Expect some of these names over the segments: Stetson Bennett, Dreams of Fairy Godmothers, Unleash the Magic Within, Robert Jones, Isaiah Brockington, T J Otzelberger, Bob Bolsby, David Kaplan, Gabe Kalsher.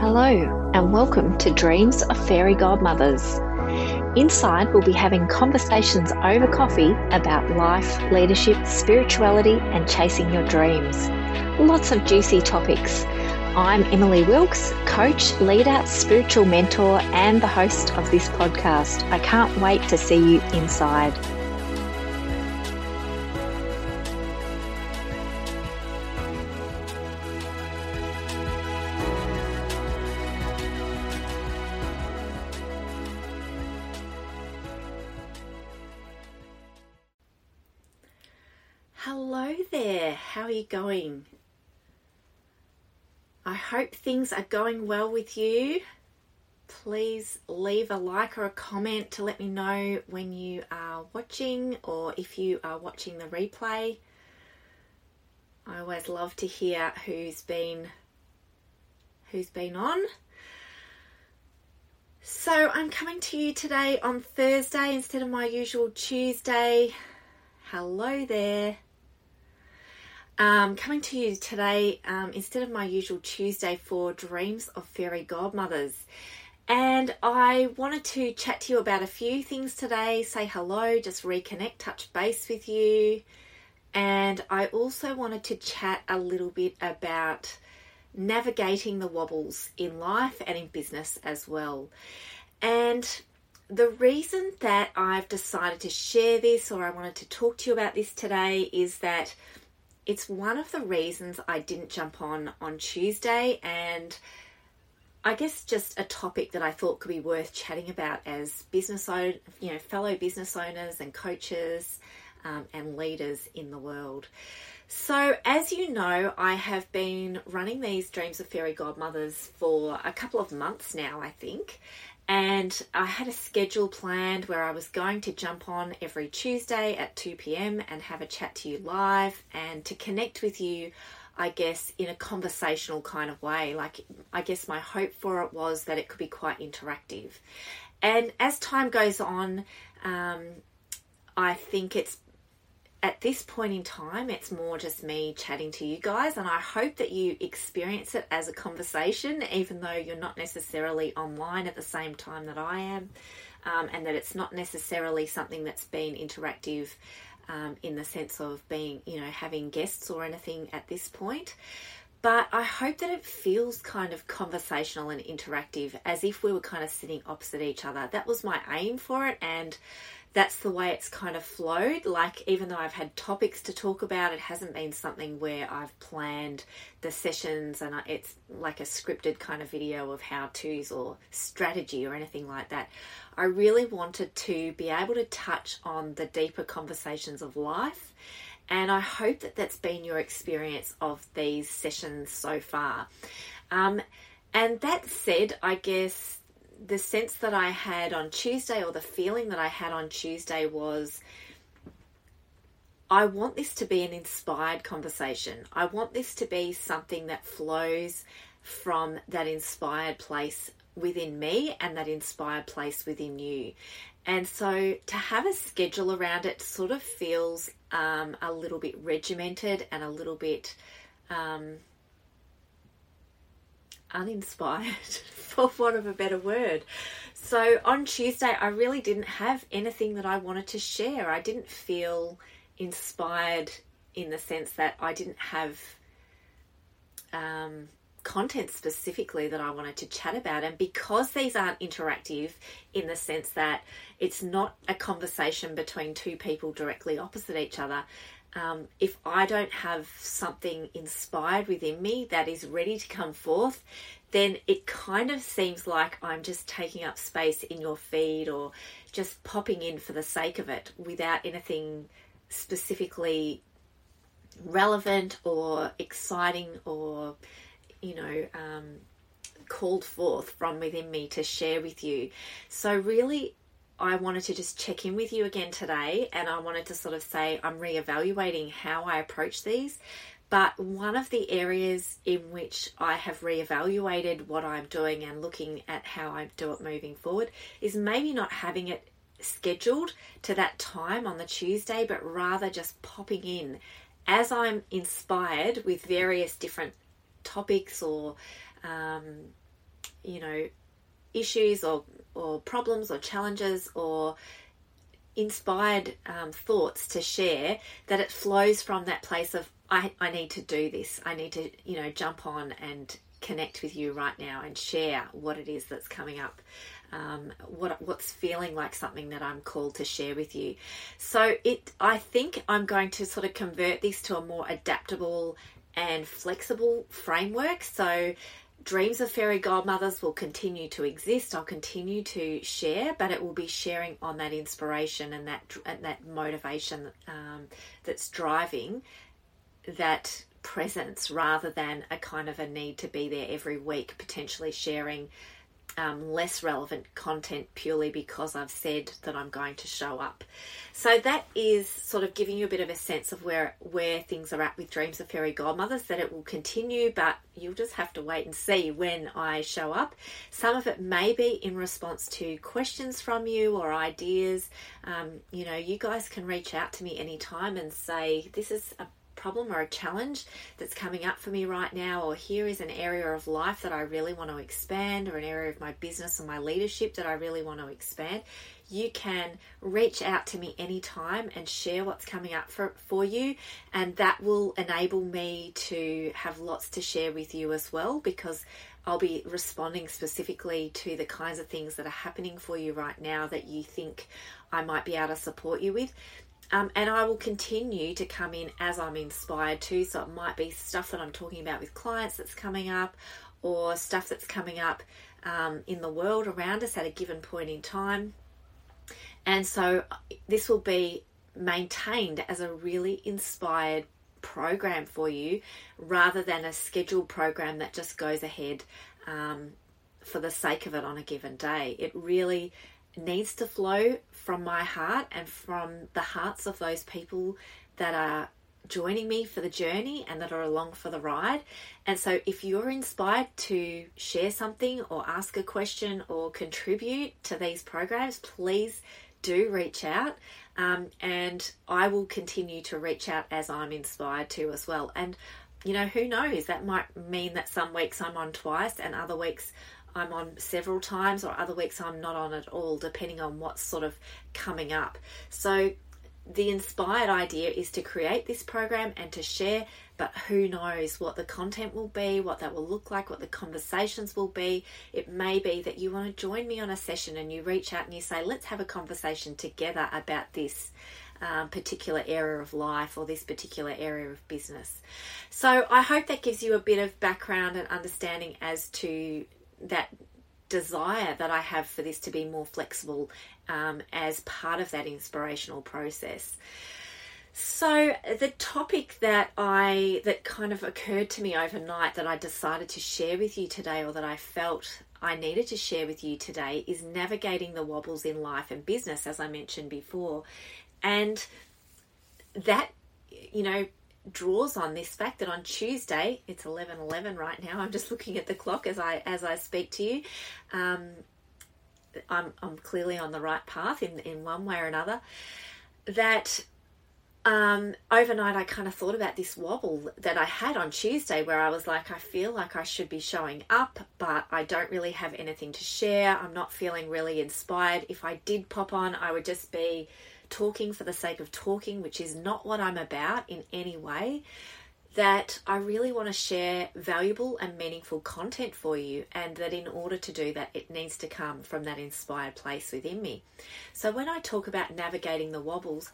Hello and welcome to Dreams of Fairy Godmothers. Inside we'll be having conversations over coffee about life, leadership, spirituality and chasing your dreams. Lots of juicy topics. I'm Emily Wilkes, coach, leader, spiritual mentor and the host of this podcast. I can't wait to see you inside. Hello there, how are you going? I hope things are going well with you. Please leave a like or a comment to let me know when you are watching or if you are watching the replay. I always love to hear who's been on. So I'm coming to you today on Thursday instead of my usual Tuesday. Hello there. Coming to you today instead of my usual Tuesday for Dreams of Fairy Godmothers, and I wanted to chat to you about a few things today, say hello, just reconnect, touch base with you, and I also wanted to chat a little bit about navigating the wobbles in life and in business as well. And the reason that I've decided to share this, or I wanted to talk to you about this today, is that it's one of the reasons I didn't jump on Tuesday, and I guess just a topic that I thought could be worth chatting about as business owners, you know, fellow business owners and coaches and leaders in the world. So as you know, I have been running these Dreams of Fairy Godmothers for a couple of months now, I think, and I had a schedule planned where I was going to jump on every Tuesday at 2 p.m. and have a chat to you live and to connect with you, I guess, in a conversational kind of way. Like, I guess my hope for it was that it could be quite interactive. And as time goes on, I think it's, at this point in time, it's more just me chatting to you guys, and I hope that you experience it as a conversation, even though you're not necessarily online at the same time that I am, and that it's not necessarily something that's been interactive in the sense of being, you know, having guests or anything at this point. But I hope that it feels kind of conversational and interactive, as if we were kind of sitting opposite each other. That was my aim for it, and that's the way it's kind of flowed. Like, even though I've had topics to talk about, it hasn't been something where I've planned the sessions and it's like a scripted kind of video of how-tos or strategy or anything like that. I really wanted to be able to touch on the deeper conversations of life, and I hope that that's been your experience of these sessions so far. And that said, I guess the sense that I had on Tuesday, or the feeling that I had on Tuesday, was I want this to be an inspired conversation. I want this to be something that flows from that inspired place within me and that inspired place within you. And so to have a schedule around it sort of feels a little bit regimented and a little bit uninspired, for want of a better word. So on Tuesday, I really didn't have anything that I wanted to share. I didn't feel inspired in the sense that I didn't have content specifically that I wanted to chat about. And because these aren't interactive in the sense that it's not a conversation between two people directly opposite each other, if I don't have something inspired within me that is ready to come forth, then it kind of seems like I'm just taking up space in your feed, or just popping in for the sake of it without anything specifically relevant or exciting or, you know, called forth from within me to share with you. So really, I wanted to just check in with you again today, and I wanted to sort of say I'm reevaluating how I approach these. But one of the areas in which I have reevaluated what I'm doing and looking at how I do it moving forward is maybe not having it scheduled to that time on the Tuesday, but rather just popping in as I'm inspired with various different topics or you know, issues or problems or challenges or inspired thoughts to share, that it flows from that place of, I need to do this. I need to, you know, jump on and connect with you right now and share what it is that's coming up, what's feeling like something that I'm called to share with you. So I think I'm going to sort of convert this to a more adaptable and flexible framework. So Dreams of Fairy Godmothers will continue to exist. I'll continue to share, but it will be sharing on that inspiration and that motivation that's driving that presence, rather than a kind of a need to be there every week, potentially sharing less relevant content purely because I've said that I'm going to show up. So that is sort of giving you a bit of a sense of where things are at with Dreams of Fairy Godmothers, that it will continue, but you'll just have to wait and see when I show up. Some of it may be in response to questions from you or ideas. You know, you guys can reach out to me anytime and say, this is a problem or a challenge that's coming up for me right now, or here is an area of life that I really want to expand, or an area of my business or my leadership that I really want to expand. You can reach out to me anytime and share what's coming up for you, and that will enable me to have lots to share with you as well, because I'll be responding specifically to the kinds of things that are happening for you right now that you think I might be able to support you with. And I will continue to come in as I'm inspired to. So it might be stuff that I'm talking about with clients that's coming up, or stuff that's coming up in the world around us at a given point in time. And so this will be maintained as a really inspired program for you, rather than a scheduled program that just goes ahead for the sake of it on a given day. It really needs to flow from my heart and from the hearts of those people that are joining me for the journey and that are along for the ride. And so if you're inspired to share something or ask a question or contribute to these programs, please do reach out, and I will continue to reach out as I'm inspired to as well. And you know, who knows, that might mean that some weeks I'm on twice and other weeks I'm on several times, or other weeks I'm not on at all, depending on what's sort of coming up. So the inspired idea is to create this program and to share, but who knows what the content will be, what that will look like, what the conversations will be. It may be that you want to join me on a session and you reach out and you say, let's have a conversation together about this particular area of life or this particular area of business. So I hope that gives you a bit of background and understanding as to that desire that I have for this to be more flexible as part of that inspirational process. So the topic that kind of occurred to me overnight, that I decided to share with you today, or that I felt I needed to share with you today, is navigating the wobbles in life and business, as I mentioned before. And that, you know, draws on this fact that on Tuesday, it's 11:11 right now, I'm just looking at the clock as I speak to you. I'm clearly on the right path in one way or another. That overnight I kind of thought about this wobble that I had on Tuesday, where I was like, I feel like I should be showing up, but I don't really have anything to share. I'm not feeling really inspired. If I did pop on, I would just be talking for the sake of talking, which is not what I'm about in any way. That I really want to share valuable and meaningful content for you, and that in order to do that, it needs to come from that inspired place within me. So when I talk about navigating the wobbles,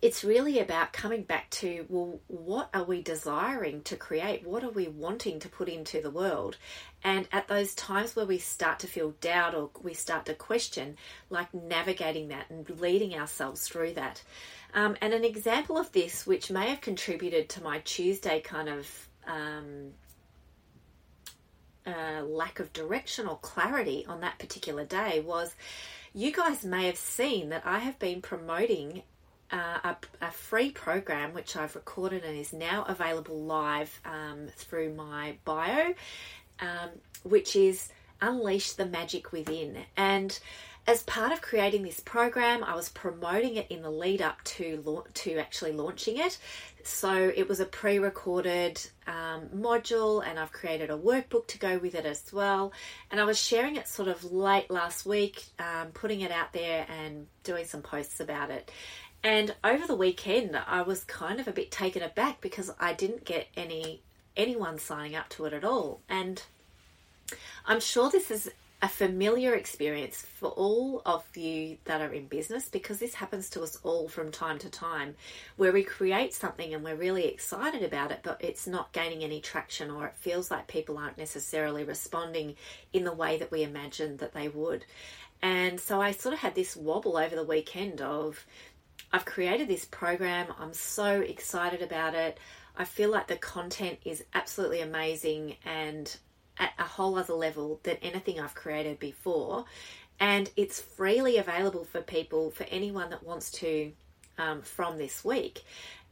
it's really about coming back to, well, what are we desiring to create? What are we wanting to put into the world? And at those times where we start to feel doubt, or we start to question, like navigating that and leading ourselves through that. And an example of this, which may have contributed to my Tuesday kind of lack of direction or clarity on that particular day, was you guys may have seen that I have been promoting a free program which I've recorded and is now available live through my bio, which is Unleash the Magic Within. And As part of creating this program, I was promoting it in the lead up to actually launching it. So it was a pre-recorded module, and I've created a workbook to go with it as well. And I was sharing it sort of late last week, putting it out there and doing some posts about it. And over the weekend, I was kind of a bit taken aback because I didn't get anyone signing up to it at all. And I'm sure this is a familiar experience for all of you that are in business, because this happens to us all from time to time, where we create something and we're really excited about it, but it's not gaining any traction, or it feels like people aren't necessarily responding in the way that we imagined that they would. And so I sort of had this wobble over the weekend of, I've created this program, I'm so excited about it, I feel like the content is absolutely amazing and at a whole other level than anything I've created before, and it's freely available for people, for anyone that wants to, from this week.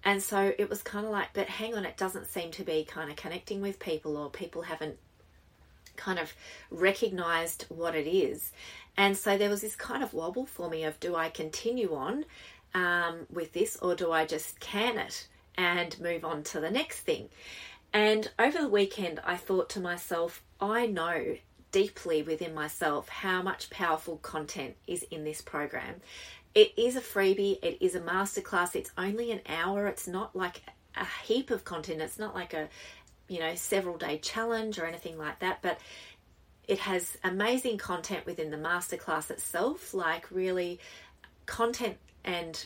And so it was kind of like, but hang on, it doesn't seem to be kind of connecting with people, or people haven't kind of recognized what it is. And so there was this kind of wobble for me of, do I continue on with this, or do I just can it and move on to the next thing? And over the weekend, I thought to myself, I know deeply within myself how much powerful content is in this program. It is a freebie. It is a masterclass. It's only an hour. It's not like a heap of content. It's not like a, several day challenge or anything like that. But it has amazing content within the masterclass itself, like really content and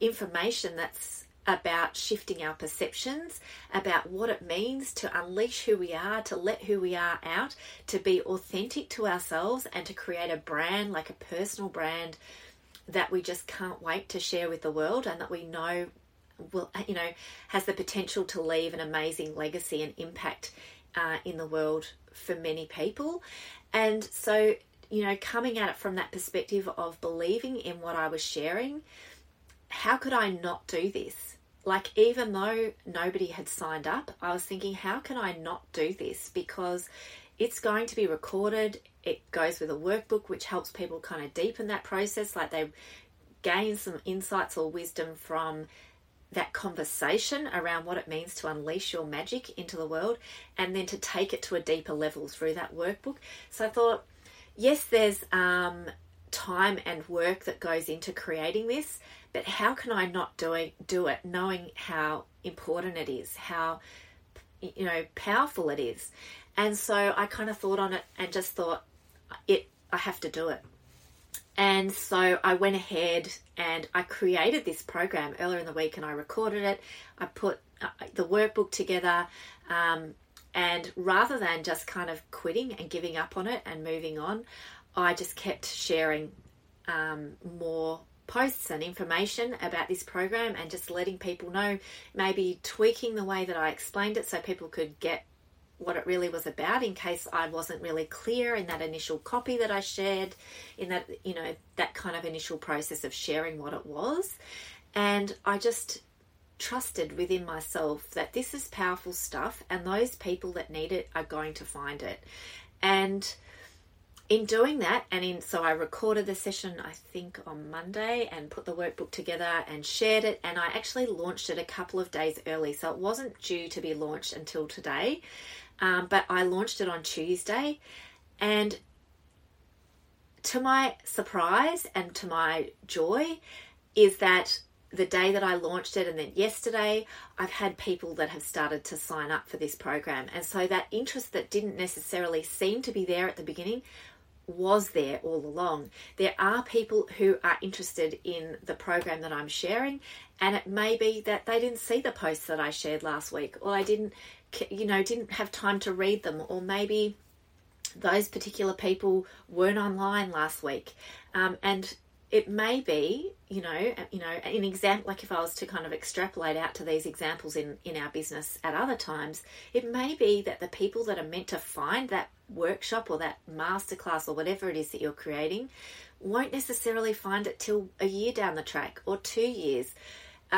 information that's about shifting our perceptions, about what it means to unleash who we are, to let who we are out, to be authentic to ourselves, and to create a brand, like a personal brand, that we just can't wait to share with the world, and that we know will, has the potential to leave an amazing legacy and impact in the world for many people. And so, coming at it from that perspective of believing in what I was sharing, how could I not do this? Like, even though nobody had signed up, I was thinking, how can I not do this? Because it's going to be recorded. It goes with a workbook, which helps people kind of deepen that process. Like, they gain some insights or wisdom from that conversation around what it means to unleash your magic into the world, and then to take it to a deeper level through that workbook. So I thought, yes, there's time and work that goes into creating this, but how can I not do it, knowing how important it is, how powerful it is? And so I kind of thought on it and just thought, I have to do it. And so I went ahead and I created this program earlier in the week, and I recorded it. I put the workbook together, and rather than just kind of quitting and giving up on it and moving on, I just kept sharing more posts and information about this program, and just letting people know, maybe tweaking the way that I explained it so people could get what it really was about, in case I wasn't really clear in that initial copy that I shared, in that, that kind of initial process of sharing what it was. And I just trusted within myself that this is powerful stuff, and those people that need it are going to find it. And in doing that, so I recorded the session, I think, on Monday, and put the workbook together and shared it, and I actually launched it a couple of days early, so it wasn't due to be launched until today, but I launched it on Tuesday, and to my surprise and to my joy is that the day that I launched it, and then yesterday, I've had people that have started to sign up for this program, and so that interest that didn't necessarily seem to be there at the beginning was there all along. There are people who are interested in the program that I'm sharing, and it may be that they didn't see the posts that I shared last week, or I didn't have time to read them, or maybe those particular people weren't online last week. And it may be, an example, like if I was to kind of extrapolate out to these examples in our business at other times, it may be that the people that are meant to find that workshop or that masterclass or whatever it is that you're creating won't necessarily find it till a year down the track or 2 years.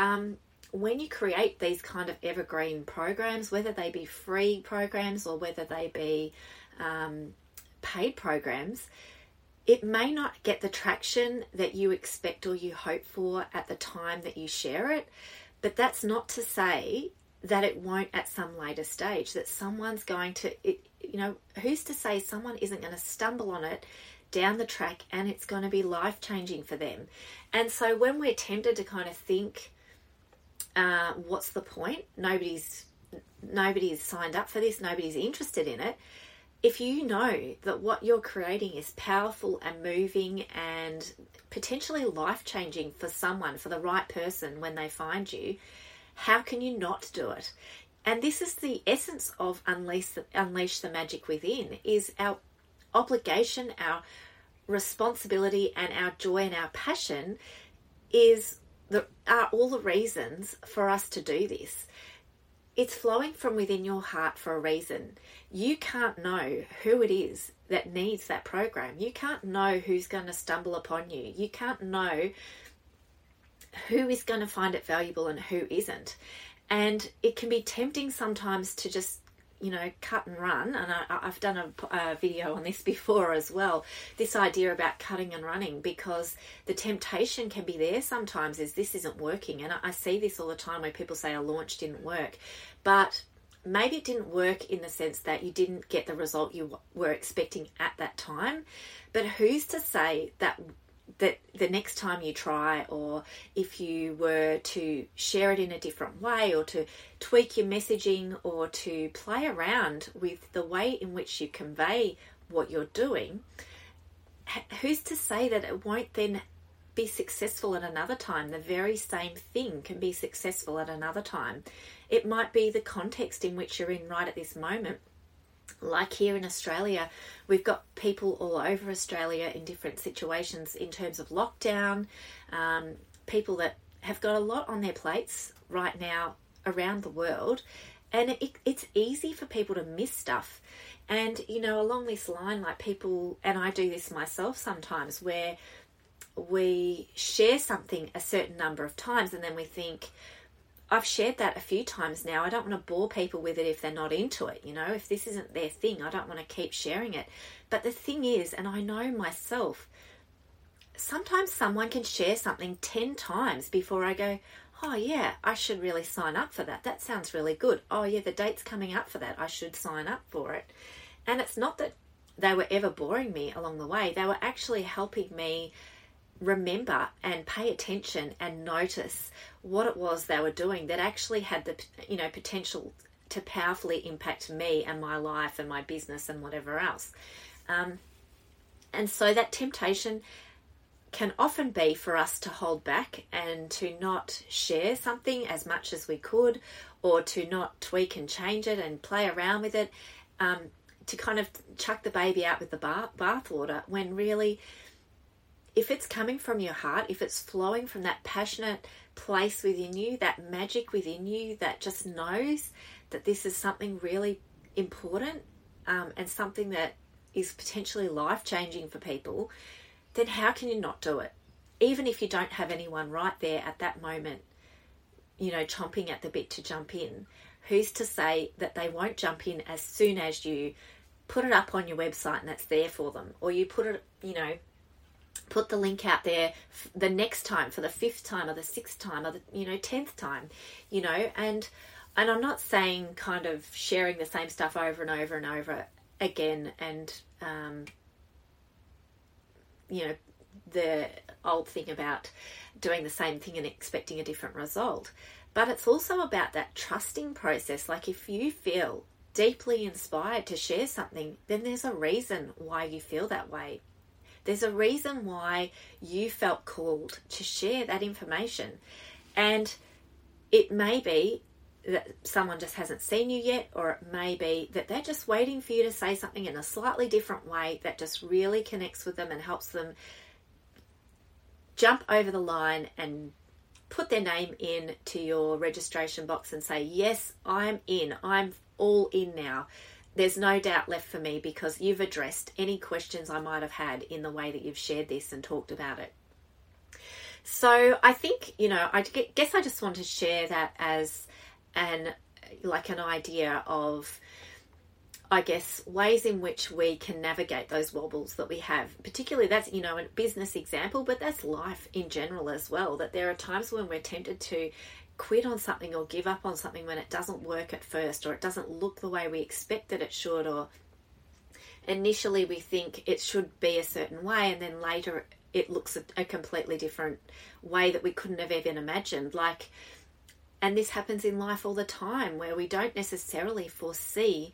When you create these kind of evergreen programs, whether they be free programs or whether they be paid programs, it may not get the traction that you expect or you hope for at the time that you share it, but that's not to say that it won't at some later stage, that someone's going to, who's to say someone isn't going to stumble on it down the track and it's going to be life-changing for them. And so when we're tempted to kind of think, what's the point? Nobody's signed up for this. Nobody's interested in it. If you know that what you're creating is powerful and moving and potentially life-changing for someone, for the right person when they find you, how can you not do it? And this is the essence of Unleash the Magic Within, is our obligation, our responsibility, and our joy and our passion are all the reasons for us to do this. It's flowing from within your heart for a reason. You can't know who it is that needs that program. You can't know who's going to stumble upon you. You can't know who is going to find it valuable and who isn't. And it can be tempting sometimes to just, cut and run. And I've done a video on this before as well, this idea about cutting and running, because the temptation can be there sometimes is this isn't working. And I see this all the time where people say a launch didn't work, but maybe it didn't work in the sense that you didn't get the result you were expecting at that time. But who's to say that the next time you try, or if you were to share it in a different way, or to tweak your messaging, or to play around with the way in which you convey what you're doing, who's to say that it won't then be successful at another time? The very same thing can be successful at another time. It might be the context in which you're in right at this moment. Like here in Australia, we've got people all over Australia in different situations in terms of lockdown, people that have got a lot on their plates right now around the world. And it's easy for people to miss stuff. And, along this line, like people, and I do this myself sometimes, where we share something a certain number of times and then we think, I've shared that a few times now. I don't want to bore people with it if they're not into it. If this isn't their thing, I don't want to keep sharing it. But the thing is, and I know myself, sometimes someone can share something 10 times before I go, oh yeah, I should really sign up for that. That sounds really good. Oh yeah, the date's coming up for that. I should sign up for it. And it's not that they were ever boring me along the way. They were actually helping me remember and pay attention and notice what it was they were doing that actually had the potential to powerfully impact me and my life and my business and whatever else. And so that temptation can often be for us to hold back and to not share something as much as we could, or to not tweak and change it and play around with it, to kind of chuck the baby out with the bathwater, when really, if it's coming from your heart, if it's flowing from that passionate place within you, that magic within you that just knows that this is something really important, and something that is potentially life-changing for people, then how can you not do it? Even if you don't have anyone right there at that moment, chomping at the bit to jump in, who's to say that they won't jump in as soon as you put it up on your website and that's there for them, or you put it, put the link out there the next time, for the fifth time or the sixth time or the 10th time, and I'm not saying kind of sharing the same stuff over and over and over again, and the old thing about doing the same thing and expecting a different result. But it's also about that trusting process. Like, if you feel deeply inspired to share something, then there's a reason why you feel that way. There's a reason why you felt called to share that information. And it may be that someone just hasn't seen you yet, or it may be that they're just waiting for you to say something in a slightly different way that just really connects with them and helps them jump over the line and put their name in to your registration box and say, yes, I'm in. I'm all in now. There's no doubt left for me, because you've addressed any questions I might have had in the way that you've shared this and talked about it. So I think, I guess I just want to share that as an idea of I guess, ways in which we can navigate those wobbles that we have. Particularly that's, you know, a business example, but that's life in general as well, that there are times when we're tempted to quit on something or give up on something when it doesn't work at first, or it doesn't look the way we expect that it should, or initially we think it should be a certain way and then later it looks a completely different way that we couldn't have even imagined. Like, and this happens in life all the time, where we don't necessarily foresee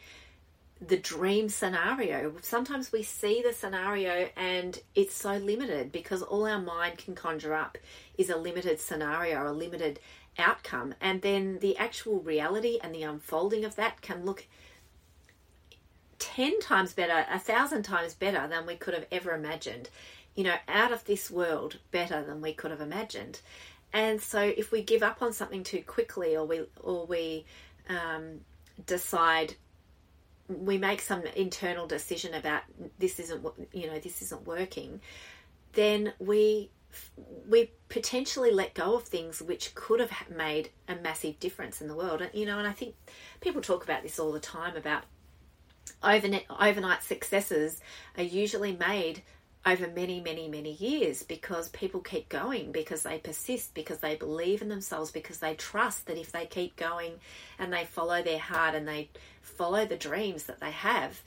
the dream scenario. Sometimes we see the scenario and it's so limited, because all our mind can conjure up is a limited scenario, a limited outcome, and then the actual reality and the unfolding of that can look 10 times better, 1,000 times better than we could have ever imagined. You know, out of this world better than we could have imagined. And so if we give up on something too quickly, or we decide, we make some internal decision about this isn't working, then we potentially let go of things which could have made a massive difference in the world. And, you know, and I think people talk about this all the time, about overnight successes are usually made over many, many, many years, because people keep going, because they persist, because they believe in themselves, because they trust that if they keep going and they follow their heart and they follow the dreams that they have,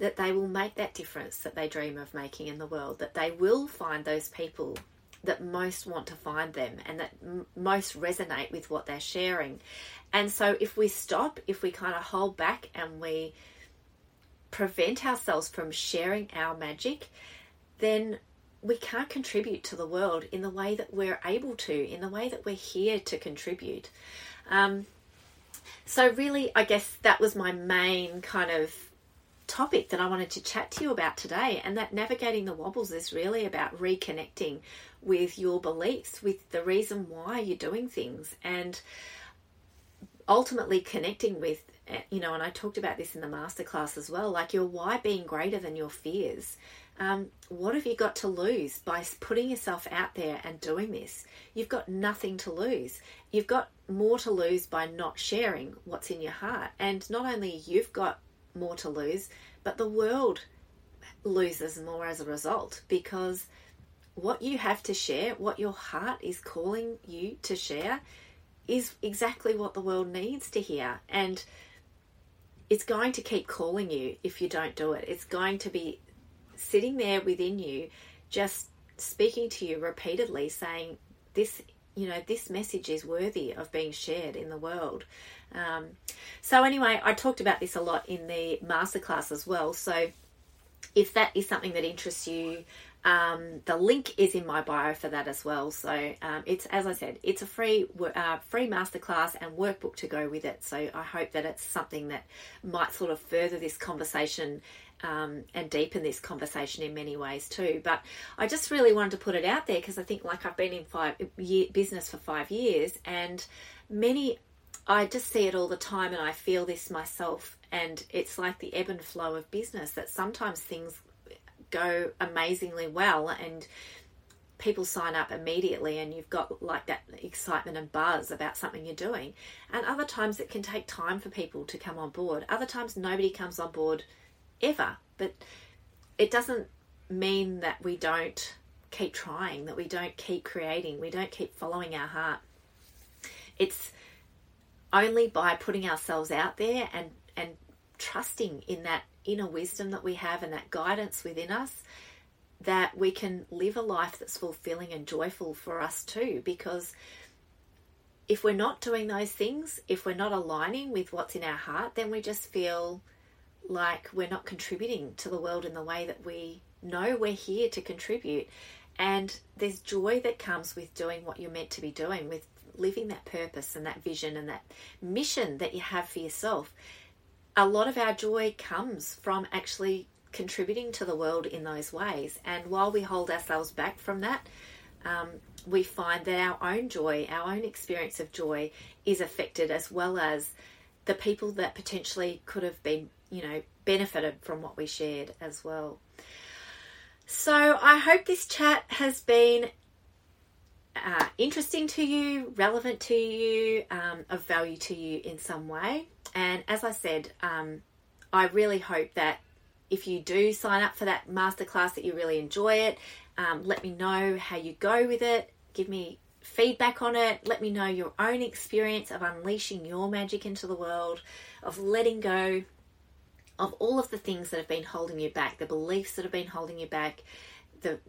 that they will make that difference that they dream of making in the world, that they will find those people that most want to find them and that most resonate with what they're sharing. And so if we stop, if we kind of hold back and we prevent ourselves from sharing our magic, then we can't contribute to the world in the way that we're able to, in the way that we're here to contribute. So really, I guess that was my main kind of topic that I wanted to chat to you about today, and that navigating the wobbles is really about reconnecting with your beliefs, with the reason why you're doing things, and ultimately connecting with, you know, and I talked about this in the masterclass as well, like your why being greater than your fears. What have you got to lose by putting yourself out there and doing this? You've got nothing to lose. You've got more to lose by not sharing what's in your heart. And not only you've got more to lose, but the world loses more as a result, because what you have to share, what your heart is calling you to share, is exactly what the world needs to hear. And it's going to keep calling you if you don't do it. It's going to be sitting there within you, just speaking to you repeatedly, saying, this, you know, this message is worthy of being shared in the world. So anyway, I talked about this a lot in the masterclass as well. So if that is something that interests you, the link is in my bio for that as well. So it's, as I said, it's a free masterclass and workbook to go with it. So I hope that it's something that might sort of further this conversation and deepen this conversation in many ways too. But I just really wanted to put it out there, because I think, like, I've been in business for 5 years, and I just see it all the time, and I feel this myself. And it's like the ebb and flow of business, that sometimes things go amazingly well and people sign up immediately and you've got like that excitement and buzz about something you're doing. And other times it can take time for people to come on board. Other times nobody comes on board ever. But it doesn't mean that we don't keep trying, that we don't keep creating, we don't keep following our heart. It's only by putting ourselves out there and trusting in that inner wisdom that we have and that guidance within us, that we can live a life that's fulfilling and joyful for us too. Because if we're not doing those things, if we're not aligning with what's in our heart, then we just feel like we're not contributing to the world in the way that we know we're here to contribute. And there's joy that comes with doing what you're meant to be doing, with living that purpose and that vision and that mission that you have for yourself. A lot of our joy comes from actually contributing to the world in those ways. And while we hold ourselves back from that, we find that our own joy, our own experience of joy is affected, as well as the people that potentially could have been, you know, benefited from what we shared as well. So I hope this chat has been interesting to you, relevant to you, of value to you in some way. And as I said, I really hope that if you do sign up for that masterclass that you really enjoy it. Let me know how you go with it. Give me feedback on it. Let me know your own experience of unleashing your magic into the world, of letting go of all of the things that have been holding you back, the beliefs that have been holding you back, the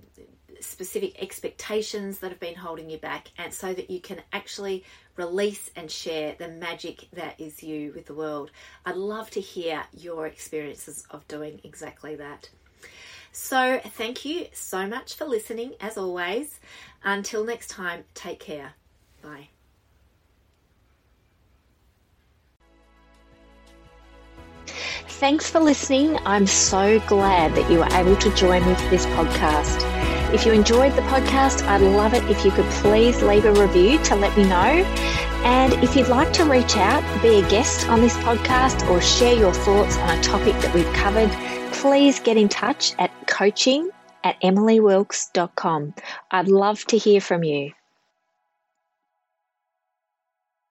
specific expectations that have been holding you back, and so that you can actually release and share the magic that is you with the world. I'd love to hear your experiences of doing exactly that. So thank you so much for listening, as always. Until next time, take care. Bye. Thanks for listening. I'm so glad that you were able to join me for this podcast. If you enjoyed the podcast, I'd love it if you could please leave a review to let me know. And if you'd like to reach out, be a guest on this podcast, or share your thoughts on a topic that we've covered, please get in touch at coaching@emilywilkes.com. I'd love to hear from you.